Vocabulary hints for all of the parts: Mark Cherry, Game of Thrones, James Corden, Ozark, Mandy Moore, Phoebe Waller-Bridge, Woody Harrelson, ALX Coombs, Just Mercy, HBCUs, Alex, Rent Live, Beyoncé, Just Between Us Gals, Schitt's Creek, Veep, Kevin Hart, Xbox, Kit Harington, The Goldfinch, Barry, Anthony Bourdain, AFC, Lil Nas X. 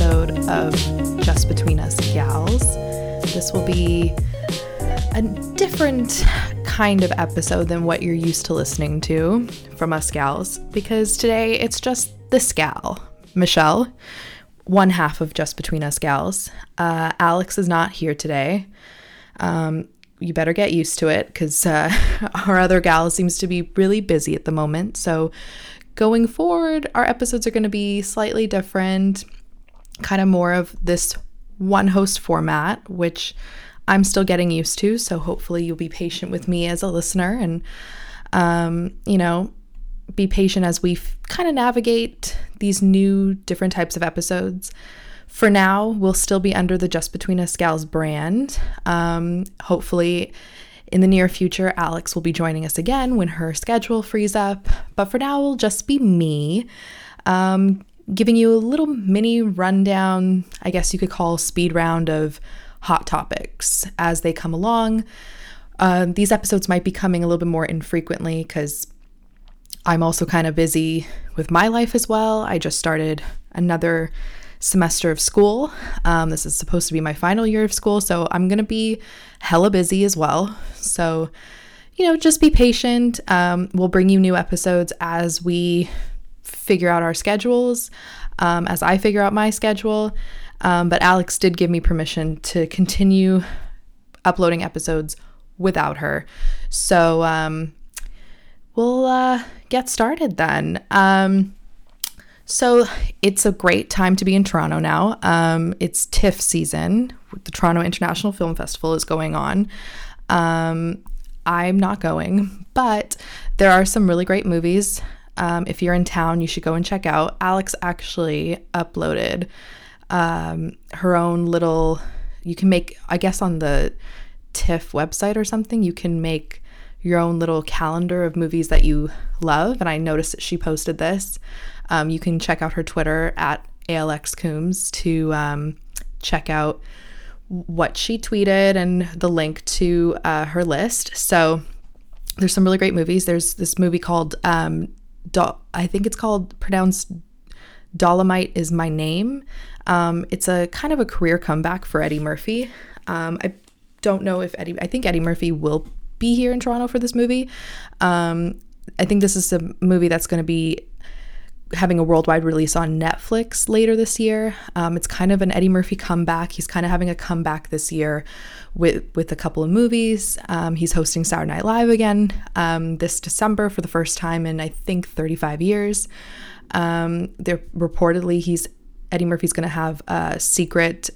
episode of Just Between Us Gals. This will be a different kind of episode than what you're used to listening to from us gals, because today it's just this gal, Michelle, one half of Just Between Us Gals. Alex is not here today. You better get used to it, because our other gal seems to be really busy at the moment. So going forward, our episodes are going to be slightly different, kind of more of this one host format, which I'm still getting used to. So hopefully you'll be patient with me as a listener and, be patient as we kind of navigate these new different types of episodes. For now, we'll still be under the Just Between Us Gals brand. Hopefully, in the near future, Alex will be joining us again when her schedule frees up. But for now, it'll just be me, giving you a little mini rundown, I guess you could call speed round, of hot topics as they come along. These episodes might be coming a little bit more infrequently because I'm also kind of busy with my life as well. I just started another semester of school. This is supposed to be my final year of school, so I'm gonna be hella busy as well. So, just be patient. We'll bring you new episodes as we figure out our schedules, as I figure out my schedule. But Alex did give me permission to continue uploading episodes without her. So we'll get started then. So it's a great time to be in Toronto now. It's TIFF season. The Toronto International Film Festival is going on. I'm not going, but there are some really great movies. If you're in town, you should go and check out. Alex actually uploaded her own little, you can make, I guess on the TIFF website or something, you can make your own little calendar of movies that you love. And I noticed that she posted this. You can check out her Twitter at ALX Coombs to check out what she tweeted and the link to her list. So there's some really great movies. There's this movie called, I think it's called, pronounced Dolomite Is My Name. It's a kind of a career comeback for Eddie Murphy. I don't know if I think Eddie Murphy will be here in Toronto for this movie. I think this is a movie that's going to be having a worldwide release on Netflix later this year. It's kind of an Eddie Murphy comeback. He's kind of having a comeback this year with a couple of movies. He's hosting Saturday Night Live again this December for the first time in, I think, 35 years. They're reportedly Eddie Murphy's going to have a secret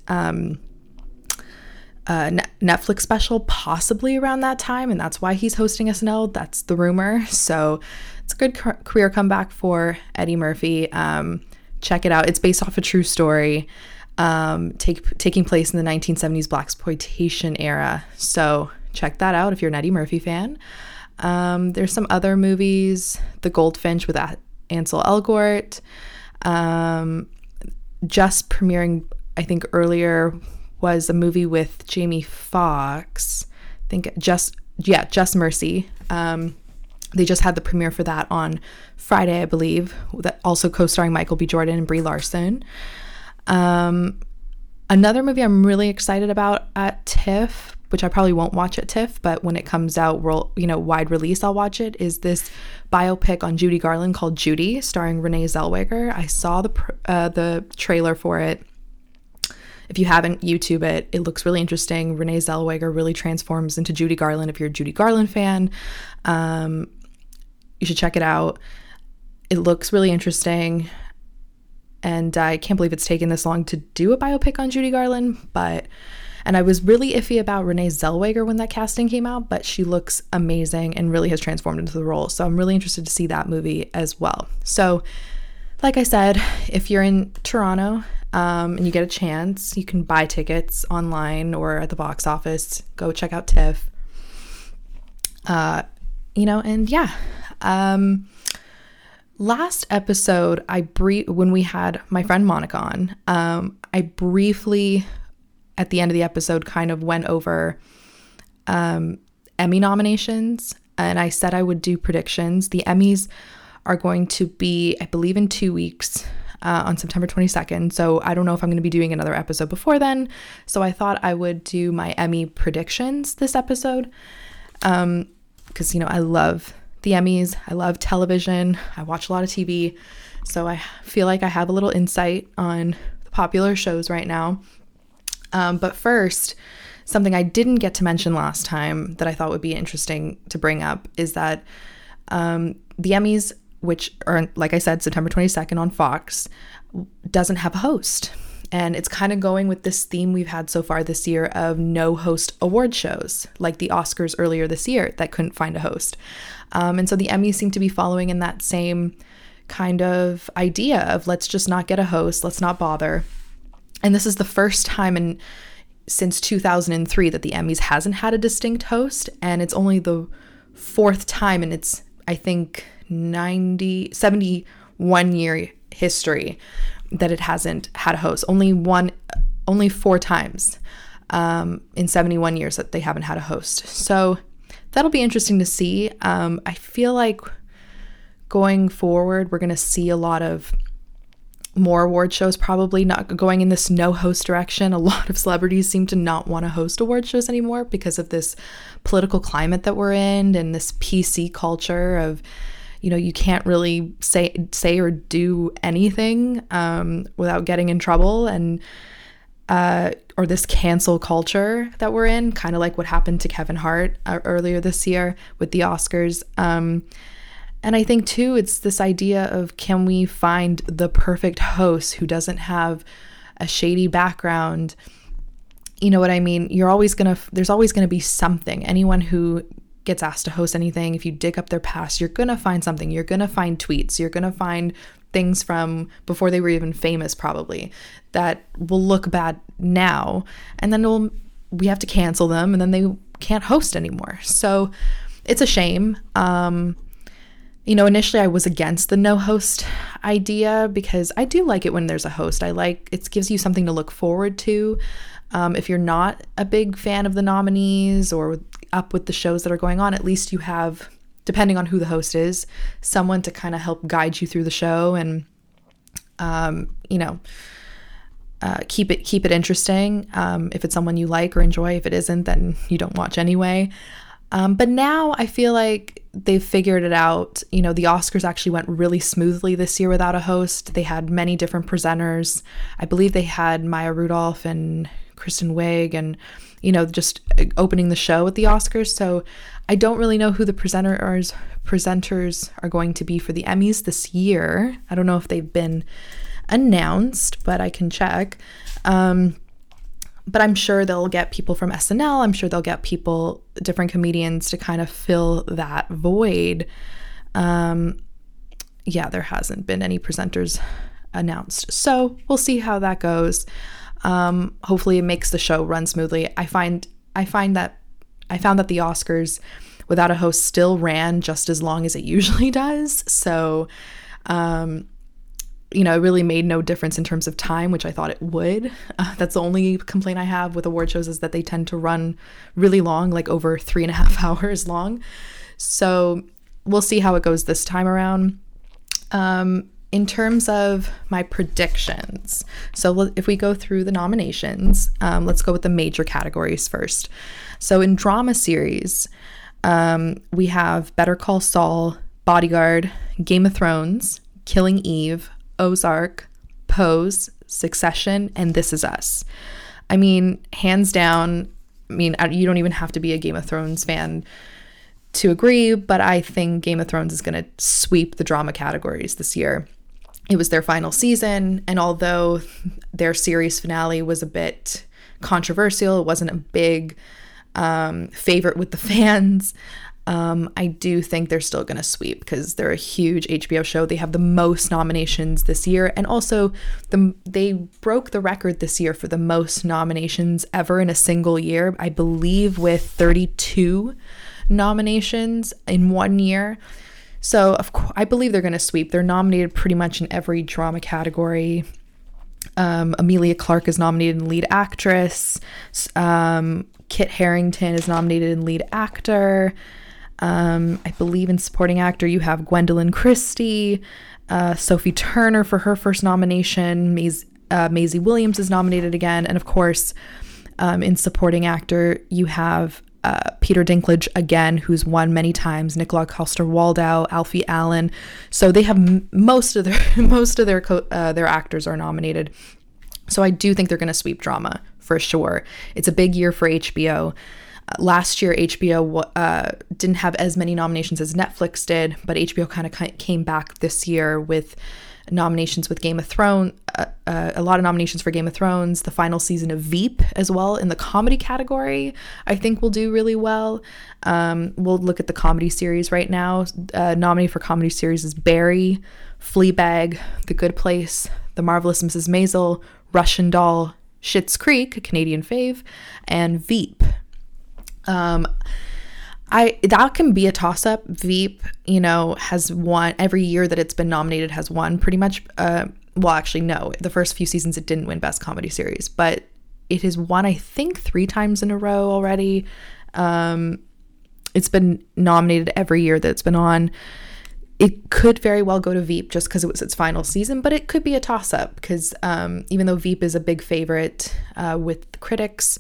Netflix special possibly around that time, and that's why he's hosting SNL. That's the rumor. So it's a good career comeback for Eddie Murphy. Check it out. It's based off a true story, taking place in the 1970s blaxploitation era. So check that out if you're an Eddie Murphy fan. There's some other movies. The Goldfinch with Ansel Elgort, just premiering, I think, earlier, was a movie with Jamie Foxx. I think Just Mercy. They just had the premiere for that on Friday, I believe, that also co-starring Michael B. Jordan and Brie Larson. Another movie I'm really excited about at TIFF, which I probably won't watch at TIFF, but when it comes out, wide release, I'll watch it, is this biopic on Judy Garland called Judy, starring Renee Zellweger. I saw the trailer for it. If you haven't, YouTube it. It looks really interesting. Renee Zellweger really transforms into Judy Garland. If you're a Judy Garland fan, you should check it out. It looks really interesting. And I can't believe it's taken this long to do a biopic on Judy Garland. And I was really iffy about Renee Zellweger when that casting came out, but she looks amazing and really has transformed into the role. So I'm really interested to see that movie as well. So, like I said, if you're in Toronto and you get a chance, you can buy tickets online or at the box office. Go check out TIFF. Last episode, when we had my friend Monica on, I briefly, at the end of the episode, kind of went over Emmy nominations, and I said I would do predictions. The Emmys are going to be, I believe, in 2 weeks. on September 22nd. So I don't know if I'm going to be doing another episode before then. So I thought I would do my Emmy predictions this episode. Because, you know, I love the Emmys. I love television. I watch a lot of TV. So I feel like I have a little insight on the popular shows right now. But first, something I didn't get to mention last time that I thought would be interesting to bring up is that the Emmys, which are, like I said, September 22nd on Fox, doesn't have a host. And it's kind of going with this theme we've had so far this year of no host award shows, like the Oscars earlier this year that couldn't find a host. And so the Emmys seem to be following in that same kind of idea of let's just not get a host, let's not bother. And this is the first time since 2003 that the Emmys hasn't had a distinct host, and it's only the fourth time in its, I think, 71-year history that it hasn't had a host. Only four times in 71 years that they haven't had a host. So that'll be interesting to see. I feel like going forward, we're going to see a lot of more award shows probably not going in this no host direction. A lot of celebrities seem to not want to host award shows anymore because of this political climate that we're in and this PC culture of, you know, you can't really say or do anything without getting in trouble, and or this cancel culture that we're in, kind of like what happened to Kevin Hart earlier this year with the Oscars. And I think, too, it's this idea of can we find the perfect host who doesn't have a shady background? You know what I mean? There's always going to be something. Anyone who gets asked to host anything, if you dig up their past, you're going to find something. You're going to find tweets. You're going to find things from before they were even famous, probably, that will look bad now. And then we have to cancel them, and then they can't host anymore. So it's a shame. You know, initially I was against the no host idea because I do like it when there's a host. It gives you something to look forward to. If you're not a big fan of the nominees or up with the shows that are going on, at least you have, depending on who the host is, someone to kind of help guide you through the show and, you know, keep it interesting. If it's someone you like or enjoy, if it isn't, then you don't watch anyway. But now I feel like they've figured it out. You know, the Oscars actually went really smoothly this year without a host. They had many different presenters. I believe they had Maya Rudolph and Kristen Wiig and, you know, just opening the show at the Oscars. So I don't really know who the presenters are going to be for the Emmys this year. I don't know if they've been announced, but I can check. But I'm sure they'll get people from SNL. I'm sure they'll get different comedians to kind of fill that void. Yeah, there hasn't been any presenters announced. So we'll see how that goes. Hopefully it makes the show run smoothly. I found that the Oscars without a host still ran just as long as it usually does. So, you know, it really made no difference in terms of time, which I thought it would. That's the only complaint I have with award shows, is that they tend to run really long, like over 3.5 hours long. So we'll see how it goes this time around. In terms of my predictions, so if we go through the nominations, let's go with the major categories first. So in drama series, we have Better Call Saul, Bodyguard, Game of Thrones, Killing Eve, Ozark, Pose, Succession, and This Is Us. I mean, hands down, you don't even have to be a Game of Thrones fan to agree, but I think Game of Thrones is going to sweep the drama categories this year. It was their final season, and although their series finale was a bit controversial, it wasn't a big favorite with the fans, I do think they're still going to sweep because they're a huge HBO show. They have the most nominations this year. And also, they broke the record this year for the most nominations ever in a single year, I believe with 32 nominations in one year. So I believe they're going to sweep. They're nominated pretty much in every drama category. Emilia Clarke is nominated in lead actress. Kit Harington is nominated in lead actor. I believe in supporting actor you have Gwendolyn Christie, Sophie Turner for her first nomination. Maisie Williams is nominated again. And of course, in supporting actor, you have Peter Dinklage again, who's won many times, Nicola Coster-Waldau, Alfie Allen. So they have most of their actors are nominated. So I do think they're going to sweep drama for sure. It's a big year for HBO. Last year, HBO didn't have as many nominations as Netflix did, but HBO kind of came back this year with nominations with Game of Thrones, a lot of nominations for Game of Thrones, the final season of Veep as well in the comedy category, I think will do really well. We'll look at the comedy series right now. Nominated for comedy series is Barry, Fleabag, The Good Place, The Marvelous Mrs. Maisel, Russian Doll, Schitt's Creek, a Canadian fave, and Veep. That can be a toss-up. Veep, you know, has won every year that it's been nominated, has won pretty much. Well, actually, no, the first few seasons it didn't win Best Comedy Series, but it has won, I think, 3 times in a row already. It's been nominated every year that it's been on. It could very well go to Veep just because it was its final season, but it could be a toss-up because even though Veep is a big favorite with critics,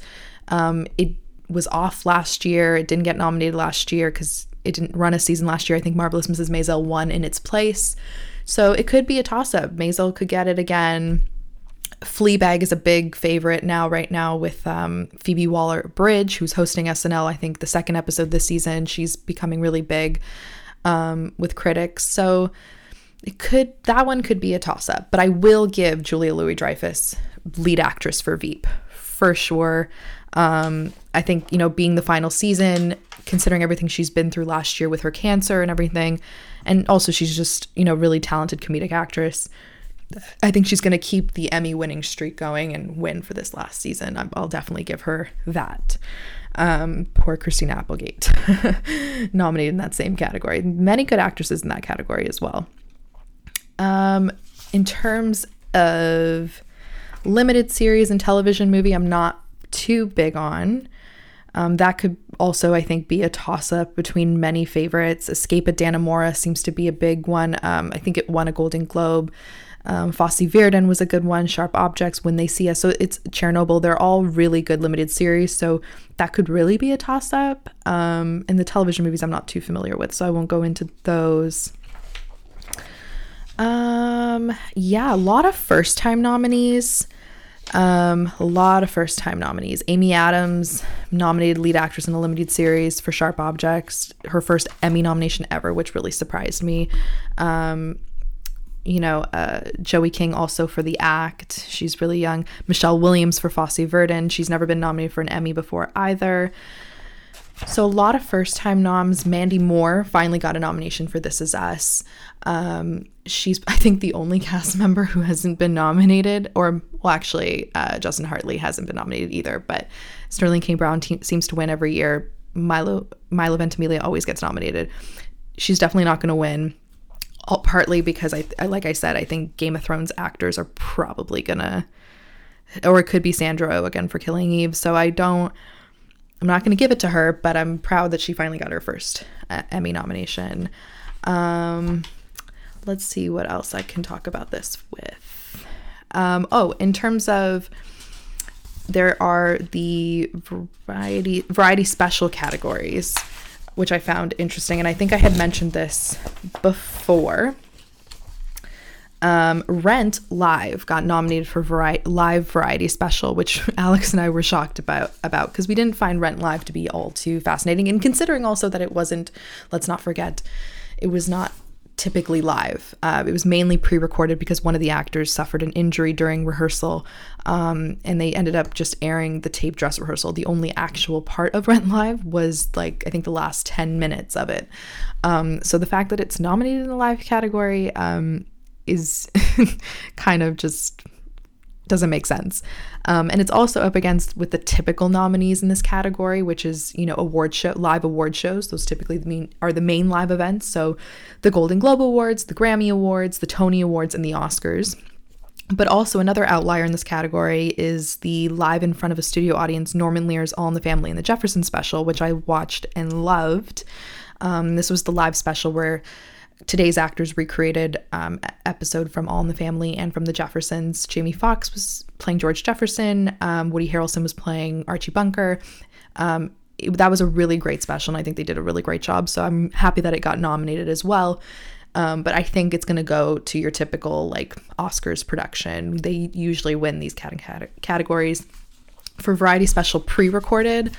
it was off last year. It didn't get nominated last year because it didn't run a season last year. I think Marvelous Mrs. Maisel won in its place. So it could be a toss-up. Maisel could get it again. Fleabag is a big favorite now, right now, with Phoebe Waller-Bridge, who's hosting SNL, I think, the second episode this season. She's becoming really big with critics. So that one could be a toss-up. But I will give Julia Louis-Dreyfus lead actress for Veep, for sure. I think, you know, being the final season, considering everything she's been through last year with her cancer and everything, and also she's just, you know, really talented comedic actress, I think she's going to keep the Emmy winning streak going and win for this last season. I'll definitely give her that. Poor Christina Applegate, nominated in that same category. Many good actresses in that category as well. In terms of limited series and television movie, I'm not too big on. That could also, I think, be a toss-up between many favorites. Escape at Dannemora seems to be a big one. I think it won a Golden Globe. Fosse Verdon was a good one. Sharp Objects, When They See Us. So it's Chernobyl. They're all really good limited series. So that could really be a toss-up. And the television movies I'm not too familiar with, so I won't go into those. Yeah, a lot of first-time nominees. A lot of first-time nominees. Amy Adams, nominated lead actress in a limited series for Sharp Objects, her first Emmy nomination ever, which really surprised me. Joey King also for The Act. She's really young. Michelle Williams for Fosse Verdon. She's never been nominated for an Emmy before either. So a lot of first-time noms. Mandy Moore finally got a nomination for This Is Us. She's, I think, the only cast member who hasn't been nominated. Or, well, actually, Justin Hartley hasn't been nominated either. But Sterling K. Brown seems to win every year. Milo Ventimiglia always gets nominated. She's definitely not going to win. Partly because, like I said, I think Game of Thrones actors are probably going to... Or it could be Sandra Oh again for Killing Eve. So I'm not going to give it to her, but I'm proud that she finally got her first Emmy nomination. Let's see what else I can talk about this with. In terms of, there are the variety special categories, which I found interesting. And I think I had mentioned this before. Rent Live got nominated for Live Variety Special, which Alex and I were shocked about because we didn't find Rent Live to be all too fascinating. And considering also that it wasn't, let's not forget, it was not typically live. It was mainly pre-recorded because one of the actors suffered an injury during rehearsal, and they ended up just airing the tape dress rehearsal. The only actual part of Rent Live was, like, I think the last 10 minutes of it. So the fact that it's nominated in the live category is kind of just doesn't make sense. And it's also up against with the typical nominees in this category, which is, you know, live award shows. Those typically are the main live events. So the Golden Globe Awards, the Grammy Awards, the Tony Awards, and the Oscars. But also another outlier in this category is the live in front of a studio audience Norman Lear's All in the Family and the Jefferson special, which I watched and loved. This was the live special where today's actors recreated episode from All in the Family and from The Jeffersons. Jamie Foxx was playing George Jefferson. Woody Harrelson was playing Archie Bunker. That was a really great special, and I think they did a really great job. So I'm happy that it got nominated as well. But I think it's going to go to your typical, like, Oscars production. They usually win these categories. For Variety Special Pre-Recorded,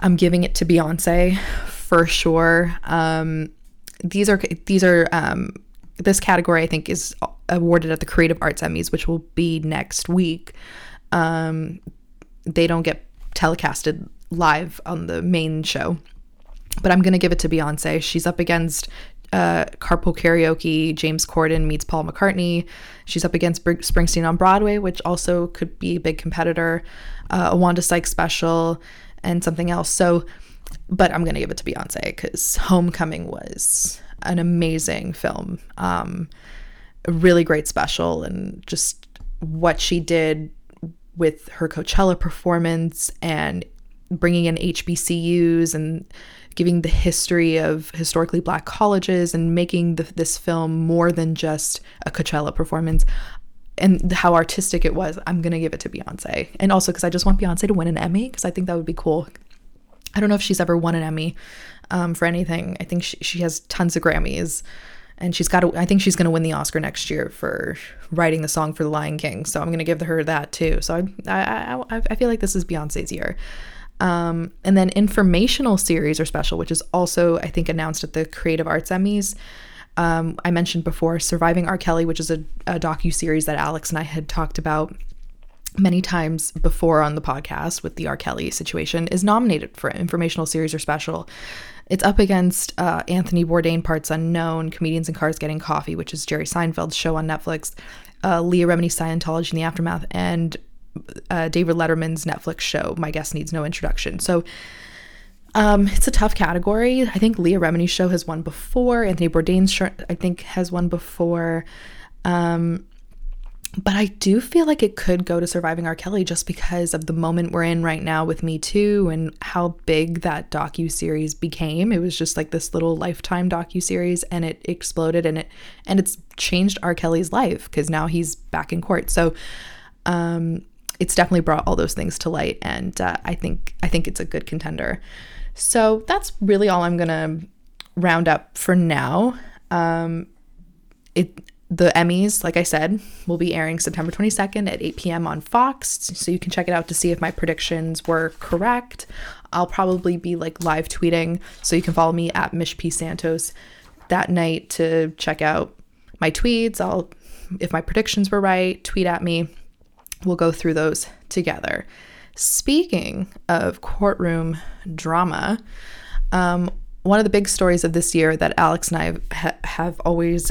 I'm giving it to Beyoncé for sure. This category, I think, is awarded at the Creative Arts Emmys, which will be next week. They don't get telecasted live on the main show, but I'm going to give it to Beyoncé. She's up against Carpool Karaoke, James Corden meets Paul McCartney. She's up against Springsteen on Broadway, which also could be a big competitor, a Wanda Sykes special, and something else. So, but I'm going to give it to Beyoncé because Homecoming was an amazing film, a really great special, and just what she did with her Coachella performance and bringing in HBCUs and giving the history of historically Black colleges and making this film more than just a Coachella performance and how artistic it was. I'm going to give it to Beyoncé. And also because I just want Beyoncé to win an Emmy because I think that would be cool. I don't know if she's ever won an Emmy for anything. I think she has tons of Grammys. And I think she's going to win the Oscar next year for writing the song for The Lion King. So I'm going to give her that too. So I feel like this is Beyoncé's year. And then informational series or special, which is also, I think, announced at the Creative Arts Emmys. I mentioned before Surviving R. Kelly, which is a docuseries that Alex and I had talked about many times before on the podcast with the R. Kelly situation, is nominated for informational series or special. It's up against Anthony Bourdain, Parts Unknown, Comedians in Cars Getting Coffee, which is Jerry Seinfeld's show on Netflix, Leah Remini's Scientology in the Aftermath, and David Letterman's Netflix show My Guest Needs No Introduction. So it's a tough category. I think Leah Remini's show has won before. Anthony Bourdain's show, I think, has won before. But I do feel like it could go to Surviving R. Kelly just because of the moment we're in right now with Me Too and how big that docuseries became. It was just like this little Lifetime docuseries, and it exploded, and it's changed R. Kelly's life because now he's back in court. So it's definitely brought all those things to light, and I think it's a good contender. So that's really all I'm gonna round up for now. The Emmys, like I said, will be airing September 22nd at 8 p.m. on Fox, so you can check it out to see if my predictions were correct. I'll probably be like live tweeting, so you can follow me at Mish P. Santos that night to check out my tweets. If my predictions were right, tweet at me. We'll go through those together. Speaking of courtroom drama, one of the big stories of this year that Alex and I have always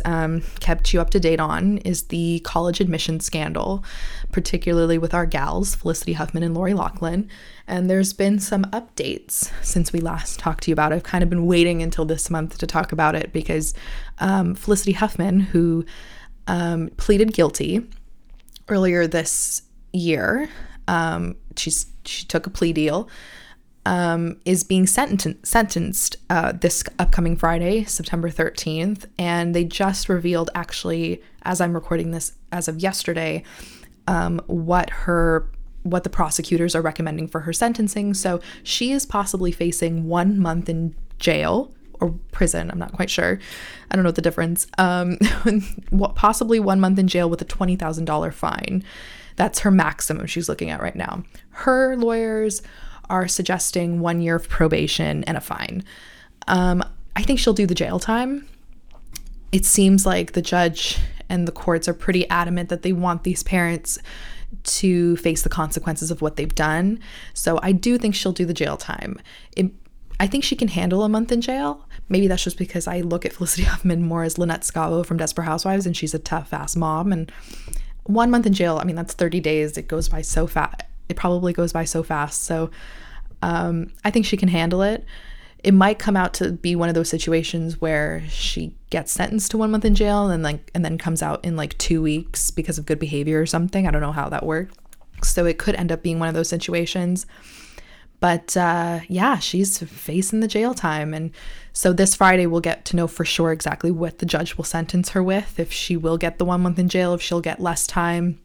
kept you up to date on is the college admission scandal, particularly with our gals, Felicity Huffman and Lori Loughlin. And there's been some updates since we last talked to you about it. I've kind of been waiting until this month to talk about it because Felicity Huffman, who pleaded guilty earlier this year, she took a plea deal, is being sentenced this upcoming Friday, September 13th, and they just revealed, actually, as I'm recording this as of yesterday, what the prosecutors are recommending for her sentencing. So she is possibly facing 1 month in jail or prison, I'm not quite sure. I don't know the difference. Possibly 1 month in jail with a $20,000 fine. That's her maximum she's looking at right now. Her lawyers are suggesting 1 year of probation and a fine. I think she'll do the jail time. It seems like the judge and the courts are pretty adamant that they want these parents to face the consequences of what they've done. So I do think she'll do the jail time. I think she can handle a month in jail. Maybe that's just because I look at Felicity Huffman more as Lynette Scavo from Desperate Housewives, and she's a tough-ass mom. And 1 month in jail, I mean, that's 30 days. It goes by so fast. It probably goes by so fast. So I think she can handle it. It might come out to be one of those situations where she gets sentenced to 1 month in jail and then comes out in like 2 weeks because of good behavior or something. I don't know how that works. So it could end up being one of those situations. But yeah, she's facing the jail time. And so this Friday, we'll get to know for sure exactly what the judge will sentence her with, if she will get the 1 month in jail, if she'll get less time,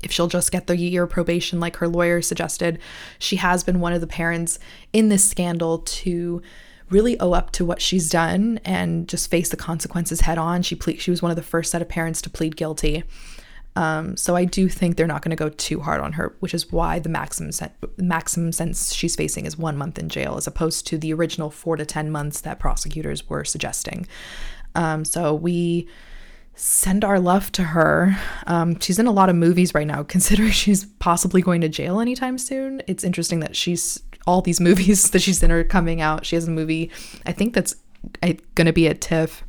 if she'll just get the year probation like her lawyer suggested. She has been one of the parents in this scandal to really owe up to what she's done and just face the consequences head on. She was one of the first set of parents to plead guilty. So I do think they're not going to go too hard on her, which is why the maximum sentence she's facing is 1 month in jail, as opposed to the original 4 to 10 months that prosecutors were suggesting. So we send our love to her. She's in a lot of movies right now, considering she's possibly going to jail anytime soon. It's interesting that all these movies that she's in are coming out. She has a movie, I think that's going to be at TIFF.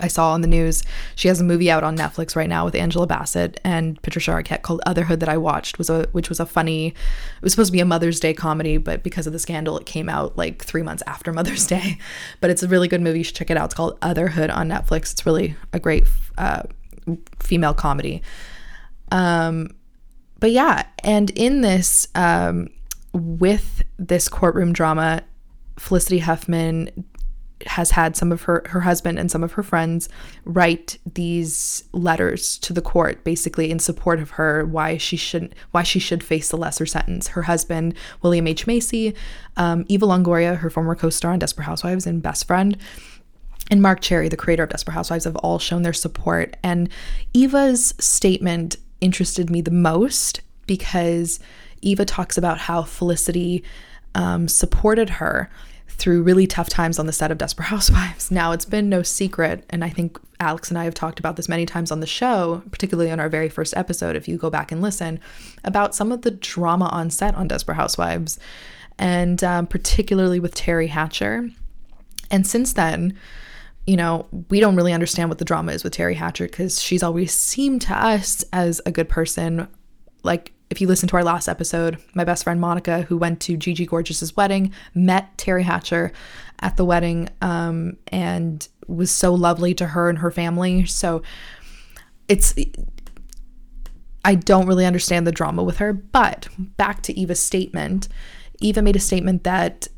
I saw on the news she has a movie out on Netflix right now with Angela Bassett and Patricia Arquette called Otherhood that I watched, which was a funny, it was supposed to be a Mother's Day comedy, but because of the scandal it came out like 3 months after Mother's Day. But it's a really good movie, you should check it out. It's called Otherhood on Netflix. It's really a great female comedy. But yeah, and in this with this courtroom drama, Felicity Huffman has had some of her husband and some of her friends write these letters to the court, basically in support of her, why she should face the lesser sentence. Her husband, William H. Macy, Eva Longoria, her former co-star on Desperate Housewives and Best Friend, and Mark Cherry, the creator of Desperate Housewives, have all shown their support. And Eva's statement interested me the most because Eva talks about how Felicity supported her through really tough times on the set of Desperate Housewives. Now, it's been no secret, and I think Alex and I have talked about this many times on the show, particularly on our very first episode, if you go back and listen, about some of the drama on set on Desperate Housewives, and particularly with Terry Hatcher. And since then, you know, we don't really understand what the drama is with Terry Hatcher because she's always seemed to us as a good person. Like, if you listen to our last episode, my best friend Monica, who went to Gigi Gorgeous's wedding, met Terry Hatcher at the wedding and was so lovely to her and her family. So I don't really understand the drama with her. But back to Eva's statement. Eva made a statement that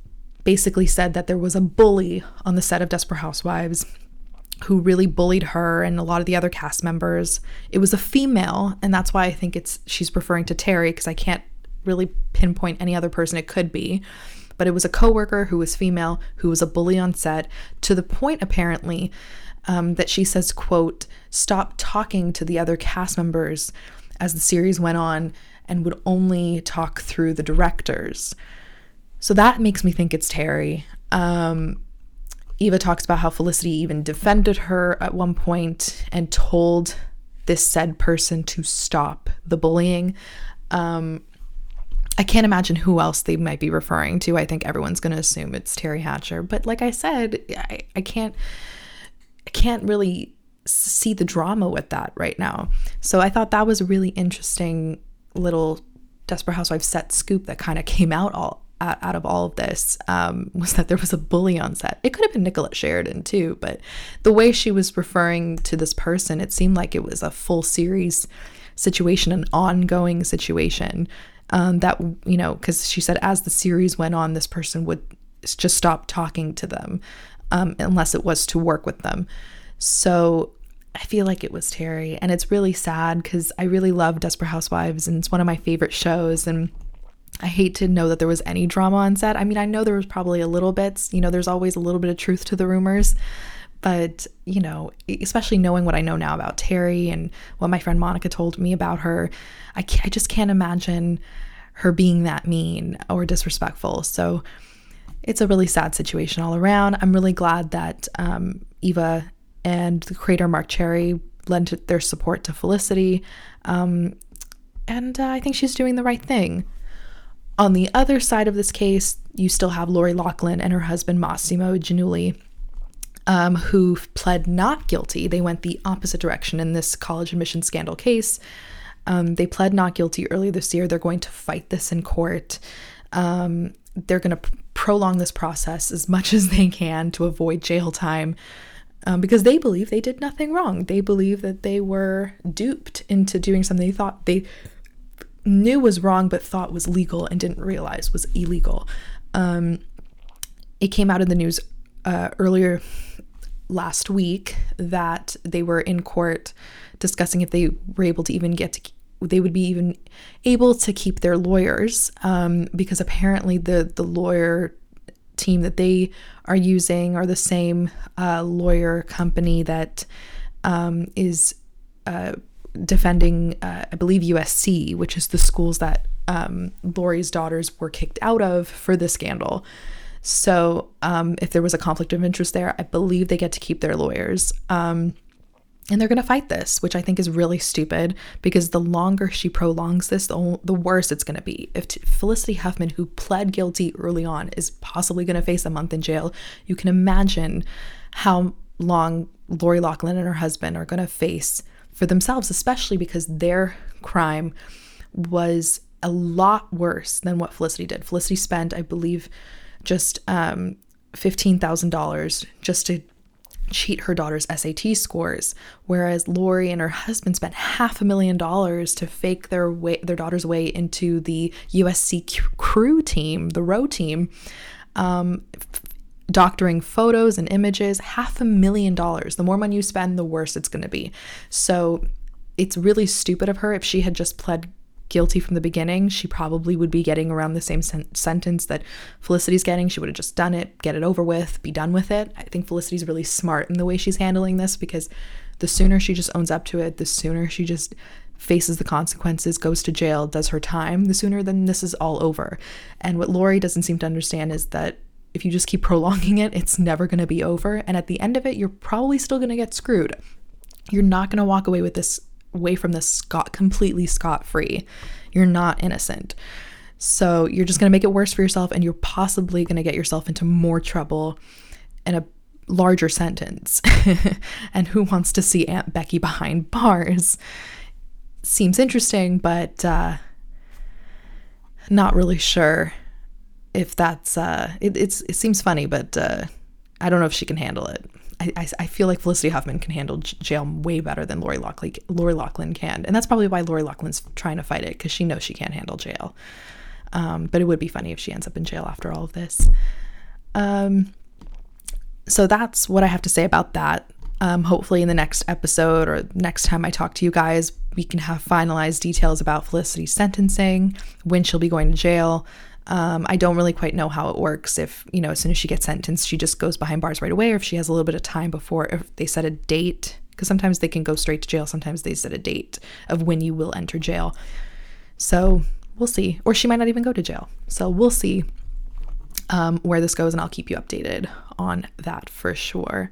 basically said that there was a bully on the set of Desperate Housewives who really bullied her and a lot of the other cast members. It was a female, and that's why I think she's referring to Terry, because I can't really pinpoint any other person it could be. But it was a coworker who was female, who was a bully on set, to the point, apparently, that she says, quote, "Stop talking to the other cast members," as the series went on, and would only talk through the directors. So that makes me think it's Terry. Eva talks about how Felicity even defended her at one point and told this said person to stop the bullying. I can't imagine who else they might be referring to. I think everyone's going to assume it's Terry Hatcher. But like I said, I can't really see the drama with that right now. So I thought that was a really interesting little Desperate Housewives set scoop that kind of came out of all of this, was that there was a bully on set. It could have been Nicolette Sheridan too, but the way she was referring to this person, it seemed like it was a full series situation, an ongoing situation, that, you know, because she said as the series went on, this person would just stop talking to them, unless it was to work with them. So I feel like it was Terry, and it's really sad because I really love Desperate Housewives and it's one of my favorite shows, and I hate to know that there was any drama on set. I mean, I know there was probably a little bit, you know, there's always a little bit of truth to the rumors, but, you know, especially knowing what I know now about Terry and what my friend Monica told me about her, I just can't imagine her being that mean or disrespectful. So it's a really sad situation all around. I'm really glad that Eva and the creator Mark Cherry lent their support to Felicity. And I think she's doing the right thing. On the other side of this case, you still have Lori Loughlin and her husband Massimo Giannulli, who pled not guilty. They went the opposite direction in this college admission scandal case. They pled not guilty earlier this year. They're going to fight this in court. They're going to prolong this process as much as they can to avoid jail time, because they believe they did nothing wrong. They believe that they were duped into doing something they thought they knew was wrong but thought was legal and didn't realize was illegal. It came out in the news earlier last week that they were in court discussing if they were able to even get to, they would be even able to keep their lawyers, because apparently the lawyer team that they are using are the same lawyer company that is defending, I believe, USC, which is the schools that Lori's daughters were kicked out of for the scandal. So if there was a conflict of interest there, I believe they get to keep their lawyers. And they're going to fight this, which I think is really stupid, because the longer she prolongs this, the worse it's going to be. If Felicity Huffman, who pled guilty early on, is possibly going to face a month in jail, you can imagine how long Lori Loughlin and her husband are going to face for themselves, especially because their crime was a lot worse than what Felicity did. Felicity spent, I believe, just $15,000 just to cheat her daughter's SAT scores, whereas Lori and her husband spent $500,000 to fake their daughter's way into the USC crew team, the row team, doctoring photos and images. $500,000. The more money you spend, the worse it's going to be. So it's really stupid of her. If she had just pled guilty from the beginning, she probably would be getting around the same sentence that Felicity's getting. She would have just done it, get it over with, be done with it. I think Felicity's really smart in the way she's handling this, because the sooner she just owns up to it, the sooner she just faces the consequences, goes to jail, does her time, the sooner then this is all over. And what Lori doesn't seem to understand is that if you just keep prolonging it, it's never going to be over. And at the end of it, you're probably still going to get screwed. You're not going to walk away with this away from this completely scot-free. You're not innocent. So you're just going to make it worse for yourself, and you're possibly going to get yourself into more trouble and a larger sentence. And who wants to see Aunt Becky behind bars? Seems interesting, but not really sure if that's... it seems funny, but I don't know if she can handle it. I feel like Felicity Huffman can handle jail way better than Lori Loughlin can. And that's probably why Lori Loughlin's trying to fight it, because she knows she can't handle jail. But it would be funny if she ends up in jail after all of this. So that's what I have to say about that. Hopefully in the next episode or next time I talk to you guys, we can have finalized details about Felicity's sentencing, when she'll be going to jail. I don't really quite know how it works, if, you know, as soon as she gets sentenced, she just goes behind bars right away, or if she has a little bit of time before, if they set a date, because sometimes they can go straight to jail. Sometimes they set a date of when you will enter jail. So we'll see. Or she might not even go to jail. So we'll see where this goes, and I'll keep you updated on that for sure.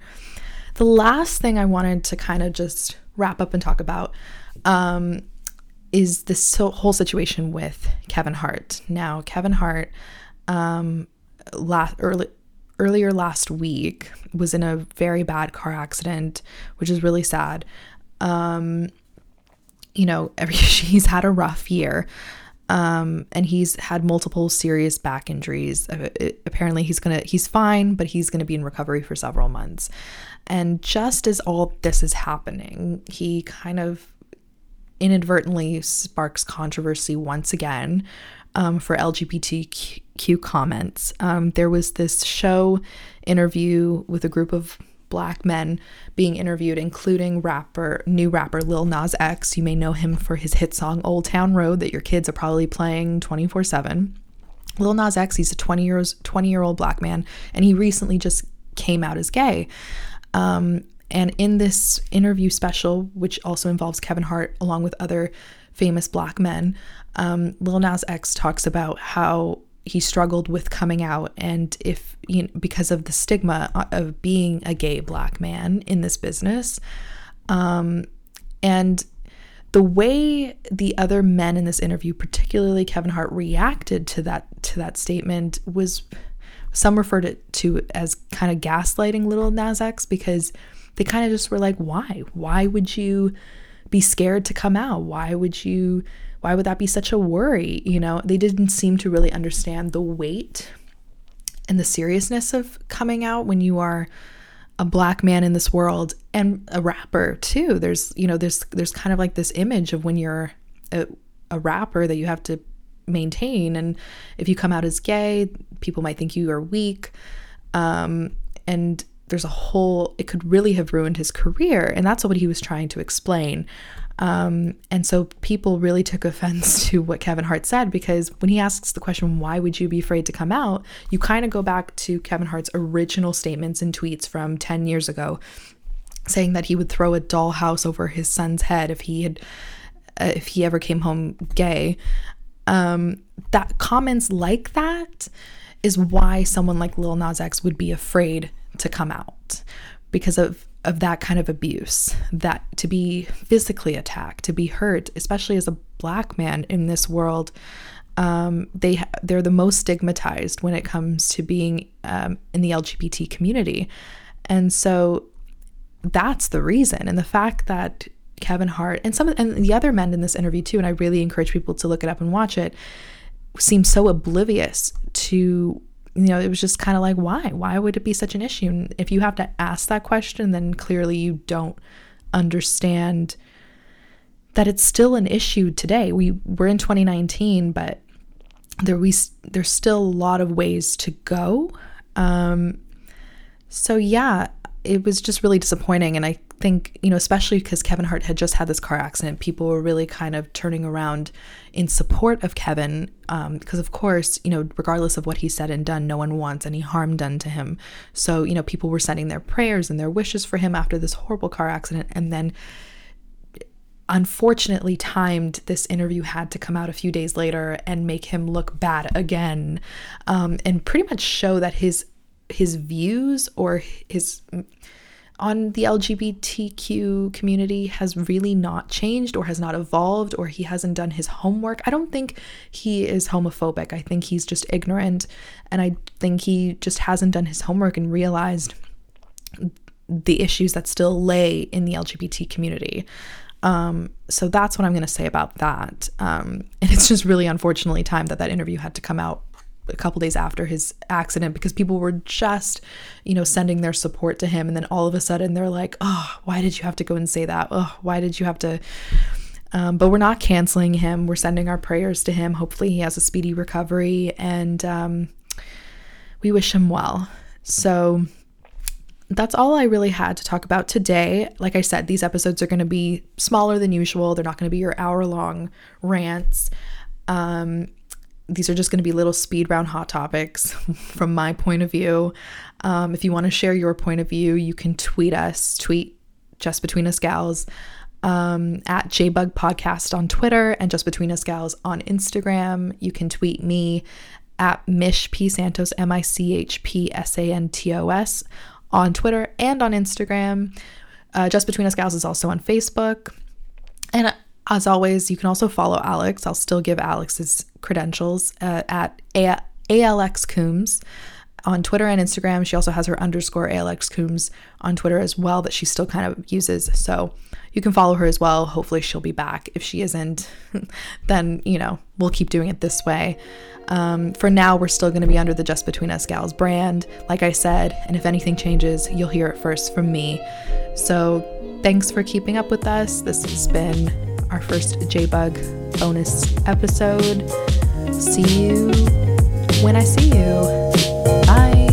The last thing I wanted to kind of just wrap up and talk about is this whole situation with Kevin Hart. Now, Kevin Hart, earlier last week, was in a very bad car accident, which is really sad. You know, he's had a rough year, and he's had multiple serious back injuries. Apparently, he's fine, but he's gonna be in recovery for several months. And just as all this is happening, he kind of inadvertently sparks controversy once again for LGBTQ comments. There was this show interview with a group of Black men being interviewed, including new rapper Lil Nas X. You may know him for his hit song Old Town Road that your kids are probably playing 24/7. Lil Nas X, he's a 20-year-old Black man, and he recently just came out as gay. And in this interview special, which also involves Kevin Hart along with other famous Black men, Lil Nas X talks about how he struggled with coming out, and if, you know, because of the stigma of being a gay Black man in this business. And the way the other men in this interview, particularly Kevin Hart, reacted to that statement was, some referred it to as kind of gaslighting Lil Nas X, because they kind of just were like, why? Why would you be scared to come out? Why would that be such a worry? You know, they didn't seem to really understand the weight and the seriousness of coming out when you are a Black man in this world, and a rapper too. There's kind of like this image of when you're a a wrapper that you have to maintain. And if you come out as gay, people might think you are weak. And there's a whole, it could really have ruined his career. And that's what he was trying to explain. And so people really took offense to what Kevin Hart said, because when he asks the question, why would you be afraid to come out? You kind of go back to Kevin Hart's original statements and tweets from 10 years ago, saying that he would throw a dollhouse over his son's head if he ever came home gay. That comments like that is why someone like Lil Nas X would be afraid to come out, because of that kind of abuse, that to be physically attacked, to be hurt, especially as a black man in this world, they're the most stigmatized when it comes to being in the LGBT community. And so that's the reason. And the fact that Kevin Hart and the other men in this interview too, and I really encourage people to look it up and watch it, seemed so oblivious to, you know, it was just kind of like, why would it be such an issue? And if you have to ask that question, then clearly you don't understand that it's still an issue today. We're in 2019, but there's still a lot of ways to go. So yeah, it was just really disappointing. And I think, you know, especially because Kevin Hart had just had this car accident, people were really kind of turning around in support of Kevin, because of course, you know, regardless of what he said and done, no one wants any harm done to him. So, you know, people were sending their prayers and their wishes for him after this horrible car accident. And then, unfortunately timed, this interview had to come out a few days later and make him look bad again, and pretty much show that his views or his on the LGBTQ community has really not changed or has not evolved, or he hasn't done his homework. I don't think he is homophobic. I think he's just ignorant, and I think he just hasn't done his homework and realized the issues that still lay in the LGBT community. So that's what I'm going to say about that. And it's just really unfortunately timed that interview had to come out a couple days after his accident, because people were just, you know, sending their support to him, and then all of a sudden they're like, oh, why did you have to go and say that? Oh, why did you have to? But we're not canceling him. We're sending our prayers to him. Hopefully he has a speedy recovery, and we wish him well. So that's all I really had to talk about today. Like I said, these episodes are going to be smaller than usual. They're not going to be your hour-long rants. These are just going to be little speed round hot topics from my point of view. If you want to share your point of view, you can tweet us, tweet Just Between Us Gals, at JBug Podcast on Twitter and Just Between Us Gals on Instagram. You can tweet me at Mish P. Santos, MICHPSANTOS on Twitter and on Instagram. Just Between Us Gals is also on Facebook. And as always, you can also follow Alex. I'll still give Alex's credentials at ALX Coombs on Twitter and Instagram. She also has her _ ALX Coombs on Twitter as well that she still kind of uses. So you can follow her as well. Hopefully she'll be back. If she isn't, then, you know, we'll keep doing it this way. For now, we're still going to be under the Just Between Us Gals brand, like I said. And if anything changes, you'll hear it first from me. So thanks for keeping up with us. This has been our first JBug bonus episode. See you when I see you. Bye.